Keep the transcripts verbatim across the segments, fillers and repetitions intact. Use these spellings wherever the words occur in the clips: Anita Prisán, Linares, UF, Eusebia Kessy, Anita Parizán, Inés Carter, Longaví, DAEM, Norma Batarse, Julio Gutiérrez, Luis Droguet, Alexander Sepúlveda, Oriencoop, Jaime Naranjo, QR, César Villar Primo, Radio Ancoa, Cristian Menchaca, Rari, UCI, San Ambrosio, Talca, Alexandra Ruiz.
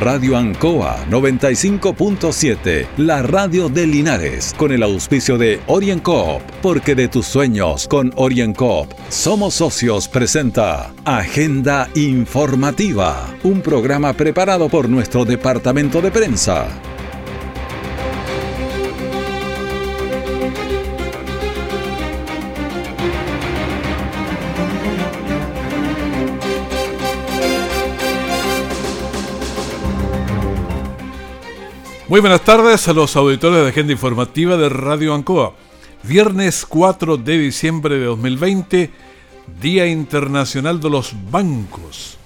Radio Ancoa noventa y cinco punto siete, la radio de Linares, con el auspicio de Oriencoop, porque de tus sueños con Oriencoop somos socios, presenta Agenda Informativa, un programa preparado por nuestro departamento de prensa. Muy buenas tardes a los auditores de Agenda Informativa de Radio Ancoa. Viernes cuatro de diciembre de dos mil veinte, Día Internacional de los Bancos.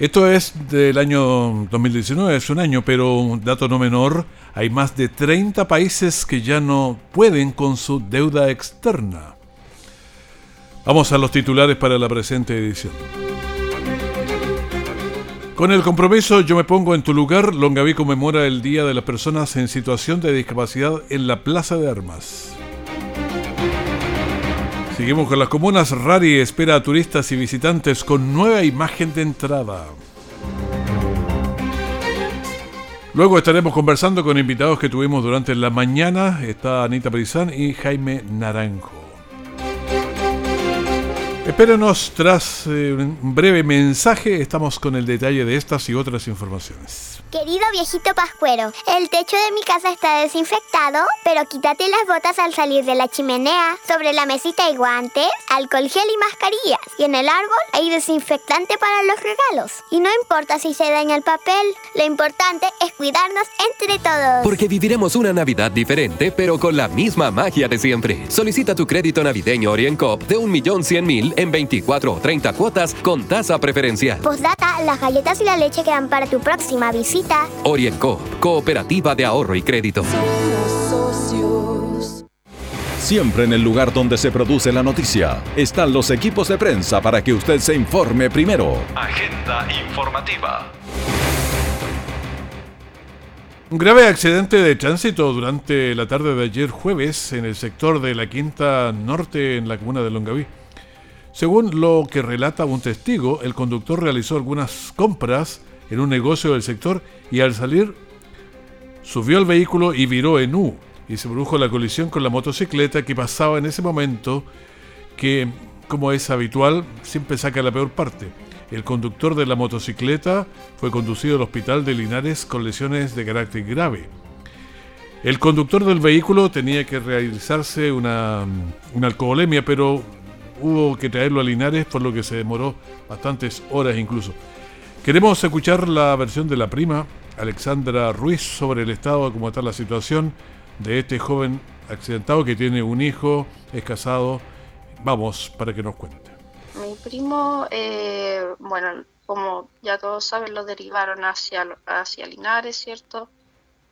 Esto es del año dos mil diecinueve, es un año, pero un dato no menor, hay más de treinta países que ya no pueden con su deuda externa. Vamos a los titulares para la presente edición. Con el compromiso Yo me pongo en tu lugar, Longaví conmemora el Día de las Personas en Situación de Discapacidad en la Plaza de Armas. Seguimos con las comunas. Rari espera a turistas y visitantes con nueva imagen de entrada. Luego estaremos conversando con invitados que tuvimos durante la mañana. Está Anita Parizán y Jaime Naranjo. Espérenos tras eh, un breve mensaje. Estamos con el detalle de estas y otras informaciones. Querido viejito pascuero, el techo de mi casa está desinfectado, pero quítate las botas al salir de la chimenea. Sobre la mesita hay guantes, alcohol gel y mascarillas. Y en el árbol hay desinfectante para los regalos. Y no importa si se daña el papel, lo importante es cuidarnos entre todos. Porque viviremos una Navidad diferente, pero con la misma magia de siempre. Solicita tu crédito navideño Oriencoop de un millón cien mil en veinticuatro o treinta cuotas con tasa preferencial. Postdata, las galletas y la leche quedan para tu próxima visita. Oriencoop, Cooperativa de Ahorro y Crédito. Siempre en el lugar donde se produce la noticia están los equipos de prensa para que usted se informe primero. Agenda Informativa. Un grave accidente de tránsito durante la tarde de ayer jueves en el sector de la Quinta Norte en la comuna de Longaví. Según lo que relata un testigo, el conductor realizó algunas compras en un negocio del sector y al salir subió al vehículo y viró en U y se produjo la colisión con la motocicleta que pasaba en ese momento, que, como es habitual, siempre saca la peor parte. El conductor de la motocicleta fue conducido al hospital de Linares con lesiones de carácter grave. El conductor del vehículo tenía que realizarse una, una alcoholemia, pero hubo que traerlo a Linares, por lo que se demoró bastantes horas incluso. Queremos escuchar la versión de la prima, Alexandra Ruiz, sobre el estado, cómo está la situación de este joven accidentado que tiene un hijo, es casado. Vamos, para que nos cuente. Mi primo, eh, bueno, como ya todos saben, lo derivaron hacia, hacia Linares, ¿cierto?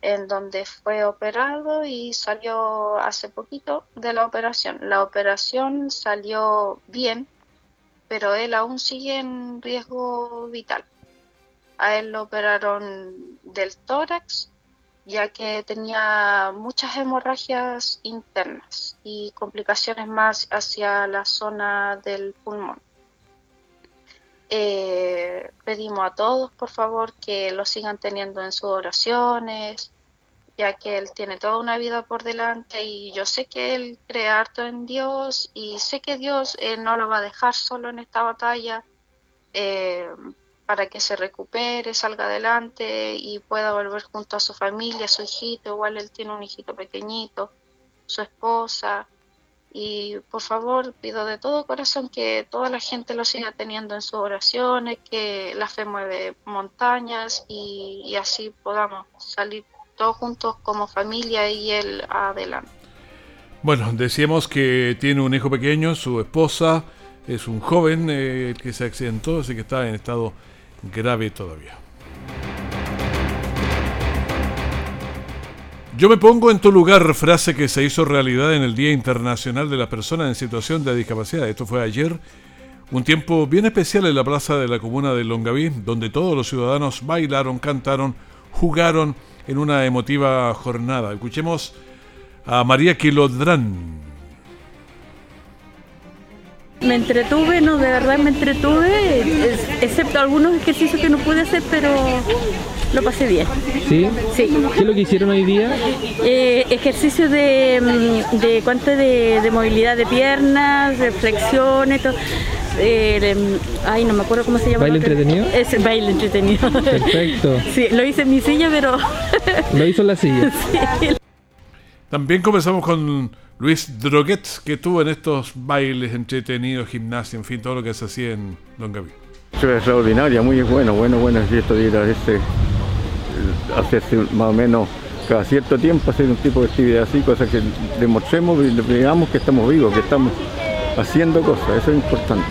En donde fue operado y salió hace poquito de la operación. La operación salió bien, pero él aún sigue en riesgo vital. A él lo operaron del tórax, ya que tenía muchas hemorragias internas y complicaciones más hacia la zona del pulmón. Eh, pedimos a todos, por favor, que lo sigan teniendo en sus oraciones, ya que él tiene toda una vida por delante y yo sé que él cree harto en Dios y sé que Dios eh, no lo va a dejar solo en esta batalla eh, para que se recupere, salga adelante y pueda volver junto a su familia, su hijito, igual él tiene un hijito pequeñito, su esposa. Y por favor, pido de todo corazón que toda la gente lo siga teniendo en sus oraciones, que la fe mueve montañas y, y así podamos salir todos juntos como familia y él adelante. Bueno, decíamos que tiene un hijo pequeño, su esposa, es un joven eh, que se accidentó, así que está en estado grave todavía. Yo me pongo en tu lugar, frase que se hizo realidad en el Día Internacional de las Personas en Situación de Discapacidad. Esto fue ayer, un tiempo bien especial en la plaza de la comuna de Longaví, donde todos los ciudadanos bailaron, cantaron, jugaron en una emotiva jornada. Escuchemos a María Quilodrán. me entretuve, no, de verdad me entretuve, excepto algunos ejercicios que no pude hacer, pero lo pasé bien. ¿Sí? Sí. ¿Qué es lo que hicieron hoy día? Eh, ejercicios de, de, de, de movilidad de piernas, de flexiones, todo. Eh, ay, no me acuerdo cómo se llama. ¿Baile entretenido? Es baile entretenido. Perfecto. Sí, lo hice en mi silla, pero... Lo hizo en la silla. Sí. También comenzamos con Luis Droguet, que tuvo en estos bailes entretenidos, gimnasia, en fin, todo lo que se hacía en Longaví. Es extraordinaria, muy bueno, bueno, bueno, es esto de ir a este, hacerse más o menos cada cierto tiempo, hacer un tipo de actividad así, cosas que demostremos y digamos que estamos vivos, que estamos haciendo cosas, eso es importante.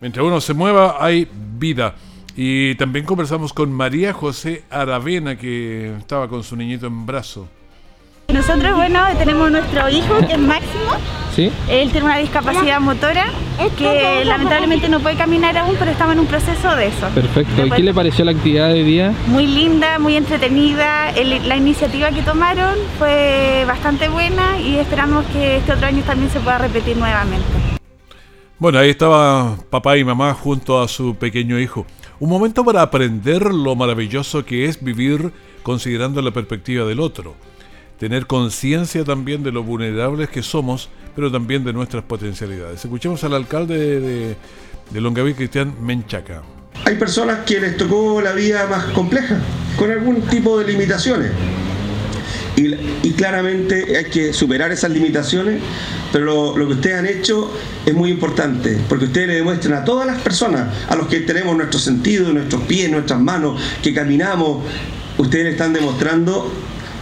Mientras uno se mueva, hay vida. Y también conversamos con María José Aravena, que estaba con su niñito en brazo. Nosotros, bueno, tenemos nuestro hijo, que es Máximo. ¿Sí? Él tiene una discapacidad motora que lamentablemente no puede caminar aún, pero estamos en un proceso de eso. Perfecto. ¿Y qué le pareció la actividad de día? Muy linda, muy entretenida. El, la iniciativa que tomaron fue bastante buena y esperamos que este otro año también se pueda repetir nuevamente. Bueno, ahí estaba papá y mamá junto a su pequeño hijo. Un momento para aprender lo maravilloso que es vivir considerando la perspectiva del otro. Tener conciencia también de lo vulnerables que somos, pero también de nuestras potencialidades. Escuchemos al alcalde de, de, de Longaví, Cristian Menchaca. Hay personas que les tocó la vida más compleja, con algún tipo de limitaciones. Y, y claramente hay que superar esas limitaciones, pero lo, lo que ustedes han hecho es muy importante, porque ustedes le demuestran a todas las personas, a los que tenemos nuestros sentidos, nuestros pies, nuestras manos, que caminamos, ustedes le están demostrando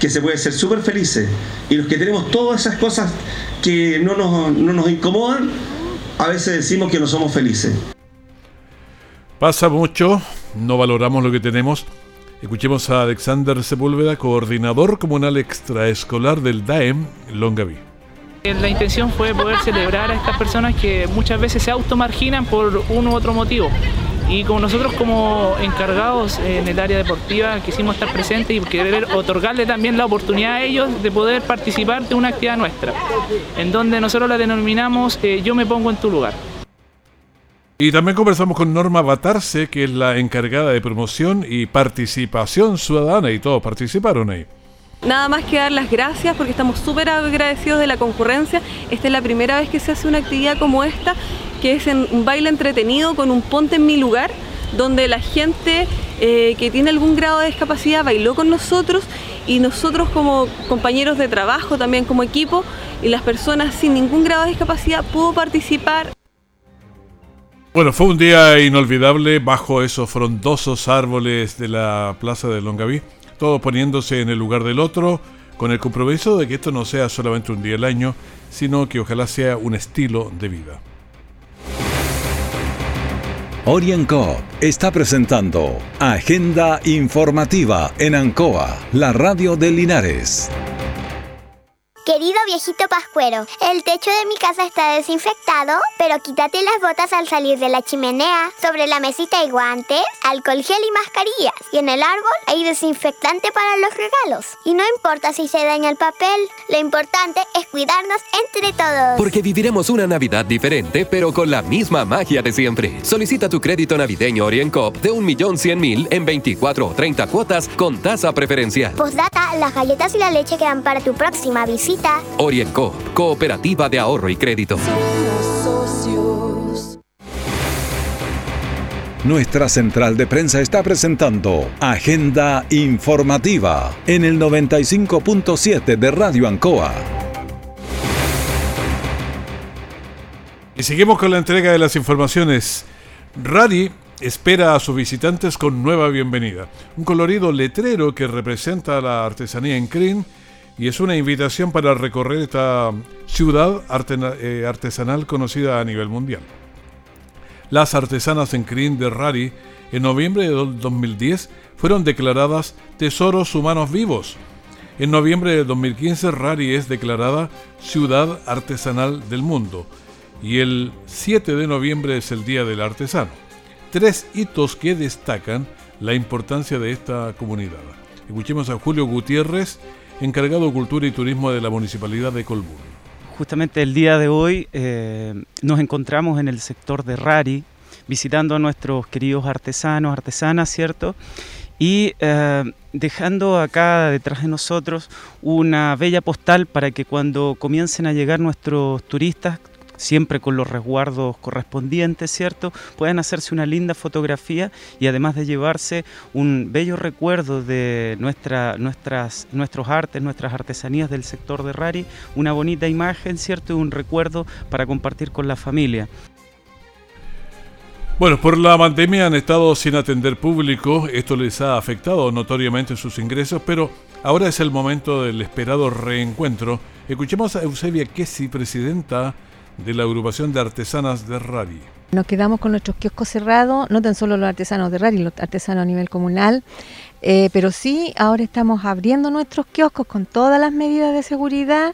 que se puede ser súper felices, y los que tenemos todas esas cosas que no nos, no nos incomodan, a veces decimos que no somos felices. Pasa mucho, no valoramos lo que tenemos. Escuchemos a Alexander Sepúlveda, coordinador comunal extraescolar del D A E M Longaví. La intención fue poder celebrar a estas personas que muchas veces se automarginan por uno u otro motivo. Y como nosotros como encargados en el área deportiva quisimos estar presentes y querer otorgarle también la oportunidad a ellos de poder participar de una actividad nuestra, en donde nosotros la denominamos eh, Yo me pongo en tu lugar. Y también conversamos con Norma Batarse, que es la encargada de promoción y participación ciudadana, y todos participaron ahí. Nada más que dar las gracias porque estamos súper agradecidos de la concurrencia. Esta es la primera vez que se hace una actividad como esta, que es un baile entretenido con un ponte en mi lugar, donde la gente eh, que tiene algún grado de discapacidad bailó con nosotros, y nosotros como compañeros de trabajo, también como equipo, y las personas sin ningún grado de discapacidad pudo participar. Bueno, fue un día inolvidable bajo esos frondosos árboles de la plaza de Longaví. Todos poniéndose en el lugar del otro, con el compromiso de que esto no sea solamente un día del año, sino que ojalá sea un estilo de vida. Oriencoop está presentando Agenda Informativa en Ancoa, la radio de Linares. Querido viejito pascuero, el techo de mi casa está desinfectado, pero quítate las botas al salir de la chimenea. Sobre la mesita hay guantes, alcohol gel y mascarillas. Y en el árbol hay desinfectante para los regalos. Y no importa si se daña el papel, lo importante es cuidarnos entre todos. Porque viviremos una Navidad diferente, pero con la misma magia de siempre. Solicita tu crédito navideño Oriencoop de un millón cien mil en veinticuatro o treinta cuotas con tasa preferencial. Postdata, las galletas y la leche quedan para tu próxima visita. Oriencoop, Cooperativa de Ahorro y Crédito. Nuestra central de prensa está presentando Agenda Informativa en el noventa y cinco punto siete de Radio Ancoa. Y seguimos con la entrega de las informaciones. Rari espera a sus visitantes con nueva bienvenida. Un colorido letrero que representa la artesanía en crin. Y es una invitación para recorrer esta ciudad artena, eh, artesanal conocida a nivel mundial. Las artesanas en crin de Rari, en noviembre de dos mil diez, fueron declaradas Tesoros Humanos Vivos. En noviembre de dos mil quince, Rari es declarada Ciudad Artesanal del Mundo. Y el siete de noviembre es el Día del Artesano. Tres hitos que destacan la importancia de esta comunidad. Escuchemos a Julio Gutiérrez, encargado de Cultura y Turismo de la Municipalidad de Colbún. justamente el día de hoy eh, nos encontramos en el sector de Rari, visitando a nuestros queridos artesanos, artesanas, ¿cierto? Y eh, dejando acá detrás de nosotros una bella postal para que cuando comiencen a llegar nuestros turistas, siempre con los resguardos correspondientes, ¿cierto?, puedan hacerse una linda fotografía y además de llevarse un bello recuerdo de nuestra, nuestras, nuestros artes, nuestras artesanías del sector de Rari, una bonita imagen, ¿cierto?, y un recuerdo para compartir con la familia. Bueno, por la pandemia han estado sin atender público, esto les ha afectado notoriamente sus ingresos, pero ahora es el momento del esperado reencuentro. Escuchemos a Eusebia Kessy, presidenta de la agrupación de artesanas de Rari. Nos quedamos con nuestros kioscos cerrados, no tan solo los artesanos de Rari, los artesanos a nivel comunal, eh, pero sí ahora estamos abriendo nuestros kioscos con todas las medidas de seguridad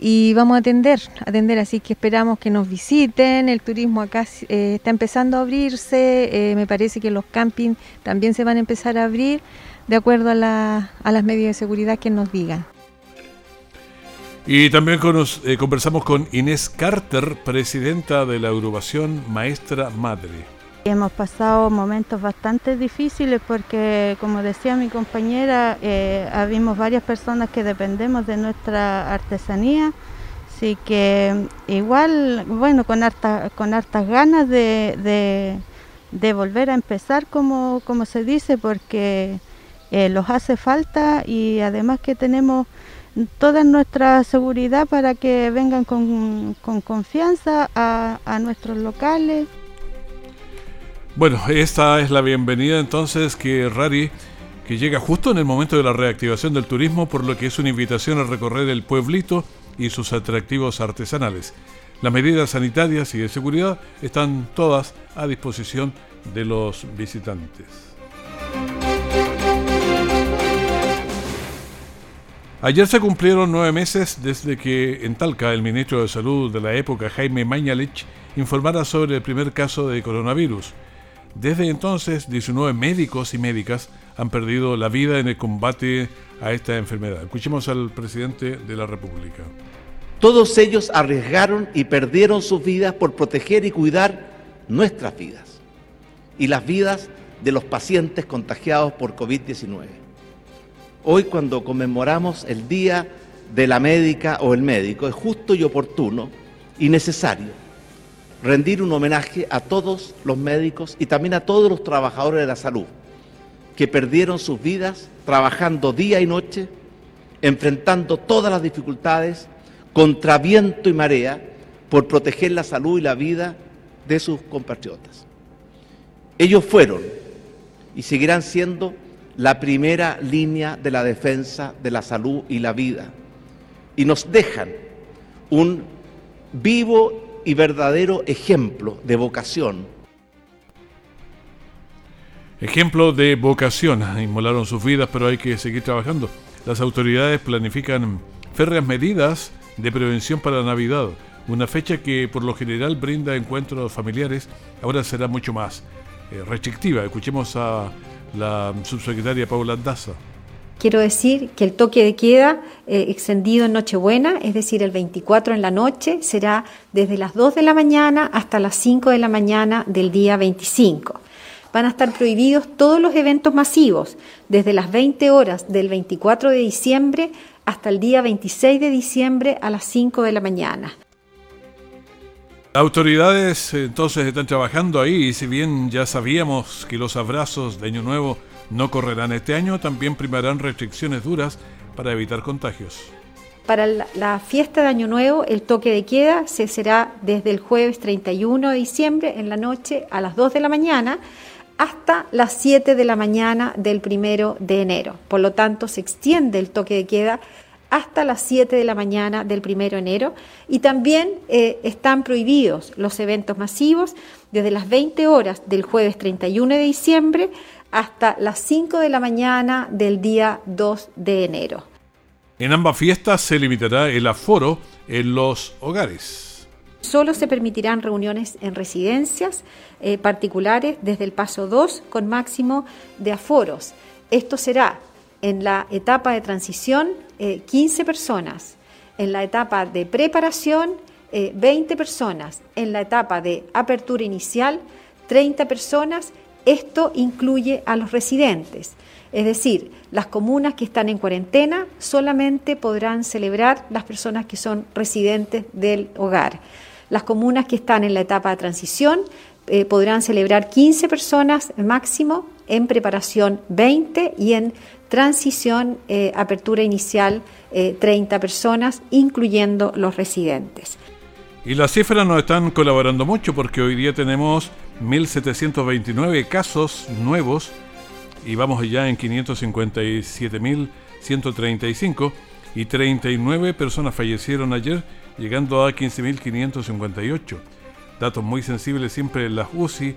y vamos a atender, atender, así que esperamos que nos visiten. El turismo acá eh, está empezando a abrirse, eh, me parece que los campings también se van a empezar a abrir de acuerdo a, la, a las medidas de seguridad que nos digan. Y también con, eh, conversamos con Inés Carter, presidenta de la agrupación Maestra Madre. Hemos pasado momentos bastante difíciles porque, como decía mi compañera, eh, habimos varias personas que dependemos de nuestra artesanía, así que igual, bueno, con, harta, con hartas ganas de, de, de volver a empezar, como, como se dice, porque eh, los hace falta y además que tenemos toda nuestra seguridad para que vengan con, con confianza a, a nuestros locales. Bueno, esta es la bienvenida entonces que Rari, que llega justo en el momento de la reactivación del turismo, por lo que es una invitación a recorrer el pueblito y sus atractivos artesanales. Las medidas sanitarias y de seguridad están todas a disposición de los visitantes. Ayer se cumplieron nueve meses desde que en Talca el ministro de Salud de la época, Jaime Mañalich, informara sobre el primer caso de coronavirus. Desde entonces, diecinueve médicos y médicas han perdido la vida en el combate a esta enfermedad. Escuchemos al presidente de la República. Todos ellos arriesgaron y perdieron sus vidas por proteger y cuidar nuestras vidas y las vidas de los pacientes contagiados por covid diecinueve. Hoy, cuando conmemoramos el Día de la Médica o el Médico, es justo y oportuno y necesario rendir un homenaje a todos los médicos y también a todos los trabajadores de la salud que perdieron sus vidas trabajando día y noche, enfrentando todas las dificultades contra viento y marea por proteger la salud y la vida de sus compatriotas. Ellos fueron y seguirán siendo la primera línea de la defensa de la salud y la vida, y nos dejan un vivo y verdadero ejemplo de vocación. Ejemplo de vocación, inmolaron sus vidas, pero hay que seguir trabajando. Las autoridades planifican férreas medidas de prevención para Navidad, una fecha que por lo general brinda encuentros familiares, ahora será mucho más eh, restrictiva. Escuchemos a la subsecretaria Paula Andaza. Quiero decir que el toque de queda eh, extendido en Nochebuena, es decir, el veinticuatro en la noche, será desde las dos de la mañana hasta las cinco de la mañana del día veinticinco. Van a estar prohibidos todos los eventos masivos, desde las veinte horas del veinticuatro de diciembre hasta el día veintiséis de diciembre a las cinco de la mañana. Autoridades entonces están trabajando ahí y si bien ya sabíamos que los abrazos de Año Nuevo no correrán este año, también primarán restricciones duras para evitar contagios. Para la fiesta de Año Nuevo, el toque de queda se será desde el jueves treinta y uno de diciembre en la noche a las dos de la mañana hasta las siete de la mañana del primero de enero. Por lo tanto, se extiende el toque de queda hasta las siete de la mañana del primero de enero y también eh, están prohibidos los eventos masivos desde las veinte horas del jueves treinta y uno de diciembre hasta las cinco de la mañana del día dos de enero. En ambas fiestas se limitará el aforo en los hogares. Solo se permitirán reuniones en residencias eh, particulares desde el paso dos con máximo de aforos. Esto será en la etapa de transición, eh, quince personas. en la etapa de preparación eh, veinte personas, en la etapa de apertura inicial treinta personas. Esto incluye a los residentes, es decir, las comunas que están en cuarentena solamente podrán celebrar las personas que son residentes del hogar. Las comunas que están en la etapa de transición eh, podrán celebrar quince personas máximo, en preparación veinte y en transición, eh, apertura inicial, eh, treinta personas, incluyendo los residentes. Y las cifras nos están colaborando mucho porque hoy día tenemos mil setecientos veintinueve casos nuevos y vamos ya en quinientos cincuenta y siete mil ciento treinta y cinco y treinta y nueve personas fallecieron ayer, llegando a quince mil quinientos cincuenta y ocho. Datos muy sensibles siempre en las U C I.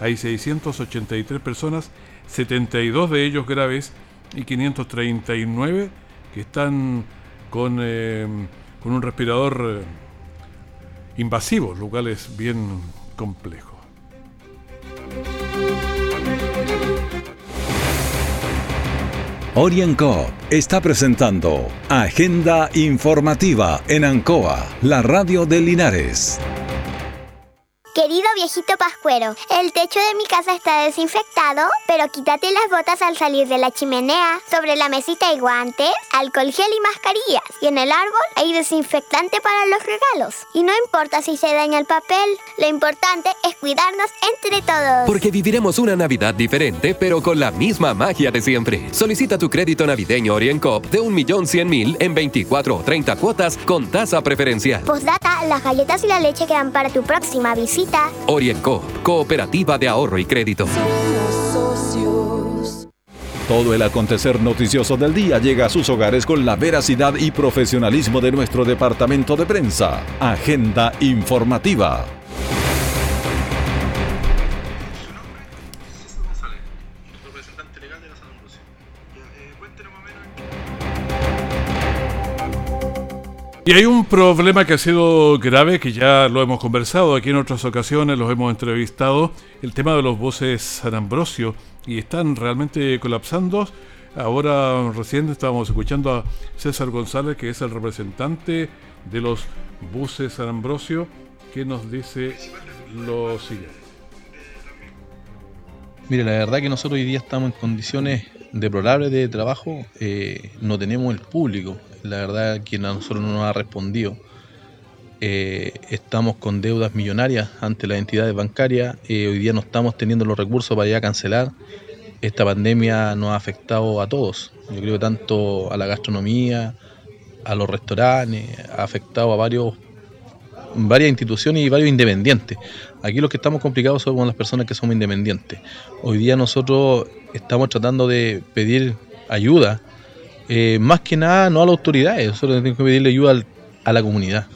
Hay seiscientos ochenta y tres personas, setenta y dos de ellos graves y quinientos treinta y nueve que están con, eh, con un respirador eh, invasivo, lugares bien complejos. Oriencoop está presentando Agenda Informativa en Ancoa, la radio de Linares. Querido viejito pascuero, el techo de mi casa está desinfectado, pero quítate las botas al salir de la chimenea. Sobre la mesita hay guantes, alcohol gel y mascarillas. Y en el árbol hay desinfectante para los regalos. Y no importa si se daña el papel, lo importante es cuidarnos entre todos. Porque viviremos una Navidad diferente, pero con la misma magia de siempre. Solicita tu crédito navideño Oriencoop de un millón cien mil en veinticuatro o treinta cuotas con tasa preferencial. Postdata, las galletas y la leche quedan para tu próxima visita. Oriencoop, Cooperativa de Ahorro y Crédito. Todo el acontecer noticioso del día llega a sus hogares con la veracidad y profesionalismo de nuestro departamento de prensa. Agenda Informativa. Y hay un problema que ha sido grave, que ya lo hemos conversado aquí en otras ocasiones, los hemos entrevistado, el tema de los buses San Ambrosio, y están realmente colapsando. Ahora recién estábamos escuchando a César González, que es el representante de los buses San Ambrosio, que nos dice lo siguiente. Mire, la verdad que nosotros hoy día estamos en condiciones deplorables de trabajo, eh, no tenemos el público. La verdad, quien a nosotros no nos ha respondido. Eh, estamos con deudas millonarias ante las entidades bancarias. Eh, hoy día no estamos teniendo los recursos para ya cancelar. Esta pandemia nos ha afectado a todos. Yo creo que tanto a la gastronomía, a los restaurantes, ha afectado a varios, varias instituciones y varios independientes. Aquí los que estamos complicados somos las personas que somos independientes. Hoy día nosotros estamos tratando de pedir ayuda. Eh, más que nada no a las autoridades, nosotros tenemos que pedirle ayuda al, a la comunidad.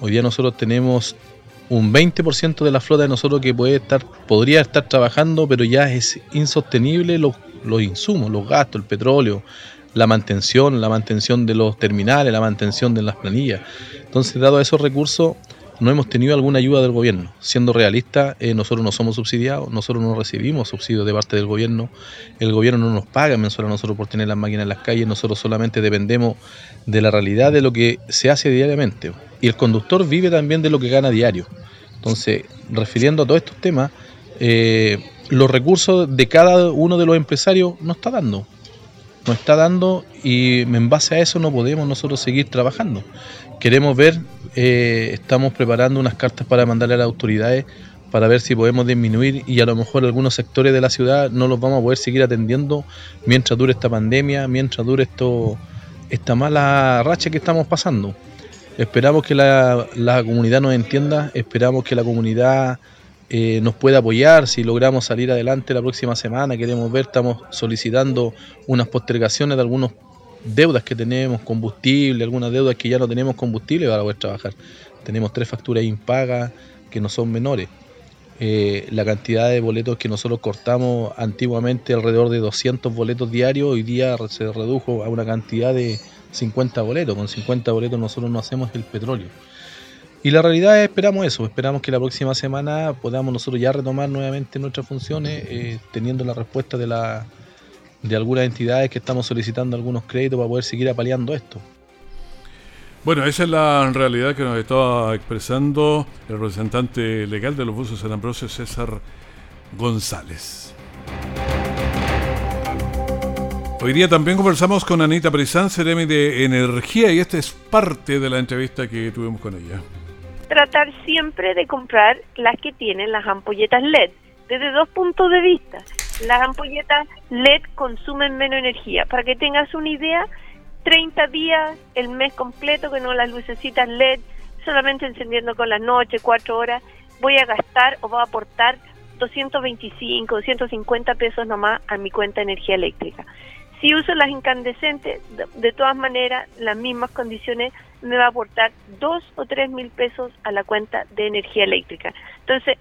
Hoy día nosotros tenemos un veinte por ciento de la flota de nosotros que puede estar, podría estar trabajando, pero ya es insostenible los, los insumos, los gastos, el petróleo, la mantención, la mantención de los terminales, la mantención de las planillas. Entonces, dado esos recursos, no hemos tenido alguna ayuda del gobierno. Siendo realistas, eh, nosotros no somos subsidiados, nosotros no recibimos subsidios de parte del gobierno, el gobierno no nos paga mensual a nosotros por tener las máquinas en las calles, nosotros solamente dependemos de la realidad de lo que se hace diariamente. Y el conductor vive también de lo que gana diario. Entonces, refiriendo a todos estos temas, eh, los recursos de cada uno de los empresarios no está dando. No está dando y en base a eso no podemos nosotros seguir trabajando. Queremos ver, eh, estamos preparando unas cartas para mandarle a las autoridades para ver si podemos disminuir y a lo mejor algunos sectores de la ciudad no los vamos a poder seguir atendiendo mientras dure esta pandemia, mientras dure esto, esta mala racha que estamos pasando. Esperamos que la, la comunidad nos entienda, esperamos que la comunidad eh, nos pueda apoyar si logramos salir adelante la próxima semana. Queremos ver, estamos solicitando unas postergaciones de algunos deudas que tenemos, combustible, algunas deudas que ya no tenemos combustible para poder trabajar. Tenemos tres facturas impagas que no son menores. Eh, la cantidad de boletos que nosotros cortamos antiguamente, alrededor de doscientos boletos diarios, hoy día se redujo a una cantidad de cincuenta boletos. Con cincuenta boletos nosotros no hacemos el petróleo. Y la realidad es, esperamos eso, esperamos que la próxima semana podamos nosotros ya retomar nuevamente nuestras funciones, eh, teniendo la respuesta de la de algunas entidades que estamos solicitando algunos créditos para poder seguir apaleando esto. Bueno, esa es la realidad que nos estaba expresando el representante legal de los buzos San Ambrosio, César González. Hoy día también conversamos con Anita Prisán, Ceremi de Energía, y esta es parte de la entrevista que tuvimos con ella. Tratar siempre de comprar las que tienen las ampolletas L E D, desde dos puntos de vista. Las ampolletas L E D consumen menos energía. Para que tengas una idea, treinta días, el mes completo, que no las lucecitas L E D, solamente encendiendo con la noche, cuatro horas, voy a gastar o voy a aportar doscientos veinticinco, doscientos cincuenta pesos nomás a mi cuenta de energía eléctrica. Si uso las incandescentes, de todas maneras, las mismas condiciones, me va a aportar dos o tres mil pesos a la cuenta de energía eléctrica. Entonces,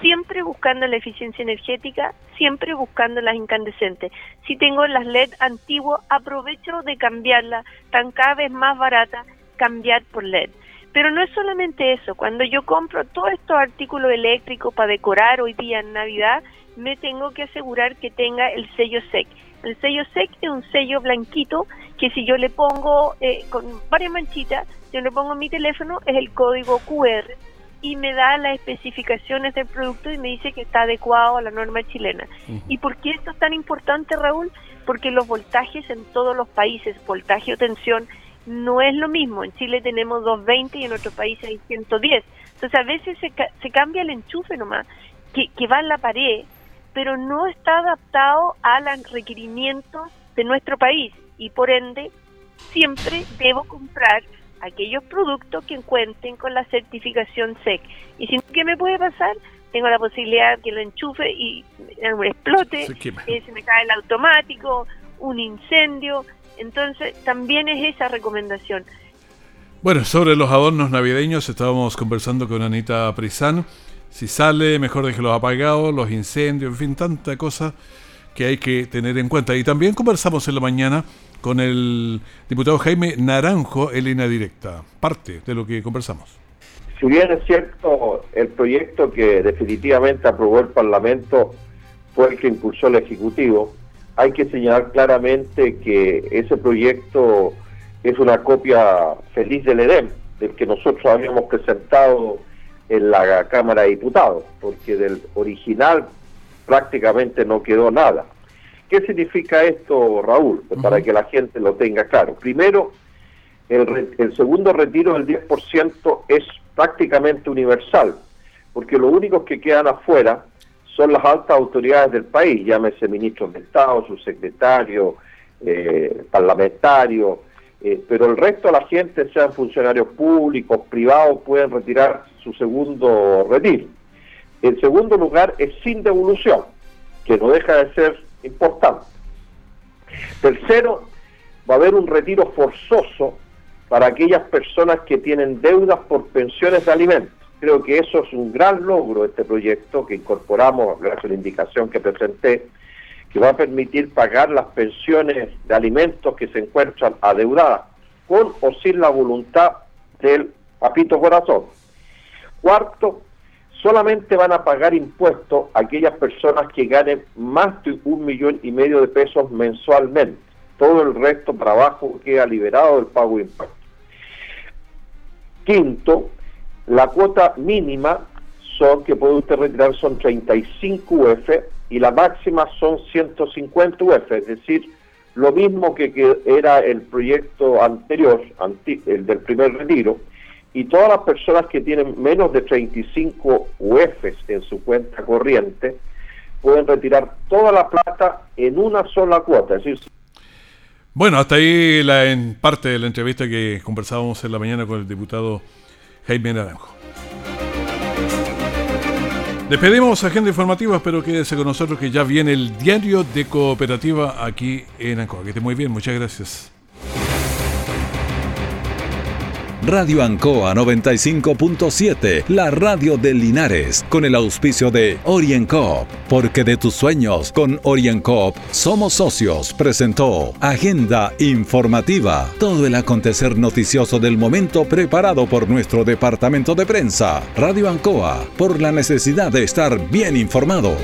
siempre buscando la eficiencia energética, siempre buscando las incandescentes. Si tengo las L E D antiguas, aprovecho de cambiarlas, tan cada vez más barata, cambiar por L E D. Pero no es solamente eso, cuando yo compro todos estos artículos eléctricos para decorar hoy día en Navidad, me tengo que asegurar que tenga el sello S E C. El sello S E C es un sello blanquito que si yo le pongo eh, con varias manchitas, yo le pongo en mi teléfono, es el código Q R, y me da las especificaciones del producto y me dice que está adecuado a la norma chilena. Uh-huh. ¿Y por qué esto es tan importante, Raúl? Porque los voltajes en todos los países, voltaje o tensión, no es lo mismo. En Chile tenemos doscientos veinte y en otros países hay ciento diez. Entonces a veces se, ca- se cambia el enchufe nomás, que, que va en la pared, pero no está adaptado a los requerimientos de nuestro país. Y por ende, siempre debo comprar aquellos productos que cuenten con la certificación S E C. Y si no, ¿qué me puede pasar? Tengo la posibilidad que lo enchufe y explote, se, eh, se me cae el automático, un incendio. Entonces, también es esa recomendación. Bueno, sobre los adornos navideños estábamos conversando con Anita Prisán. Si sale, mejor déjelos apagados, los incendios, en fin, tanta cosa que hay que tener en cuenta. Y también conversamos en la mañana con el diputado Jaime Naranjo en línea directa. Parte de lo que conversamos. Si bien es cierto, el proyecto que definitivamente aprobó el Parlamento fue el que impulsó el Ejecutivo, hay que señalar claramente que ese proyecto es una copia feliz del EDEM, del que nosotros habíamos presentado en la Cámara de Diputados, porque del original prácticamente no quedó nada. ¿Qué significa esto, Raúl? Pues para que la gente lo tenga claro. Primero, el, re- el segundo retiro del diez por ciento es prácticamente universal, porque los únicos que quedan afuera son las altas autoridades del país, llámese ministros de Estado, subsecretarios, eh, parlamentarios, eh, pero el resto de la gente, sean funcionarios públicos, privados, pueden retirar su segundo retiro. En segundo lugar, es sin devolución, que no deja de ser importante. Tercero, va a haber un retiro forzoso para aquellas personas que tienen deudas por pensiones de alimentos. Creo que eso es un gran logro de este proyecto que incorporamos, gracias a la indicación que presenté, que va a permitir pagar las pensiones de alimentos que se encuentran adeudadas, con o sin la voluntad del papito corazón. Cuarto, solamente van a pagar impuestos aquellas personas que ganen más de un millón y medio de pesos mensualmente. Todo el resto para abajo queda liberado del pago de impuestos. Quinto, la cuota mínima son que puede usted retirar son treinta y cinco U F y la máxima son ciento cincuenta U F, es decir, lo mismo que, que era el proyecto anterior, anti, el del primer retiro, y todas las personas que tienen menos de treinta y cinco U F en su cuenta corriente pueden retirar toda la plata en una sola cuota, es decir. Bueno, hasta ahí la en parte de la entrevista que conversábamos en la mañana con el diputado Jaime Naranjo. Despedimos agenda informativa, pero quédese con nosotros que ya viene el diario de Cooperativa aquí en Ancoa. Que esté muy bien, muchas gracias. Radio Ancoa noventa y cinco punto siete, la radio de Linares, con el auspicio de Oriencoop, porque de tus sueños con Oriencoop somos socios, presentó Agenda Informativa, todo el acontecer noticioso del momento preparado por nuestro departamento de prensa. Radio Ancoa, por la necesidad de estar bien informado.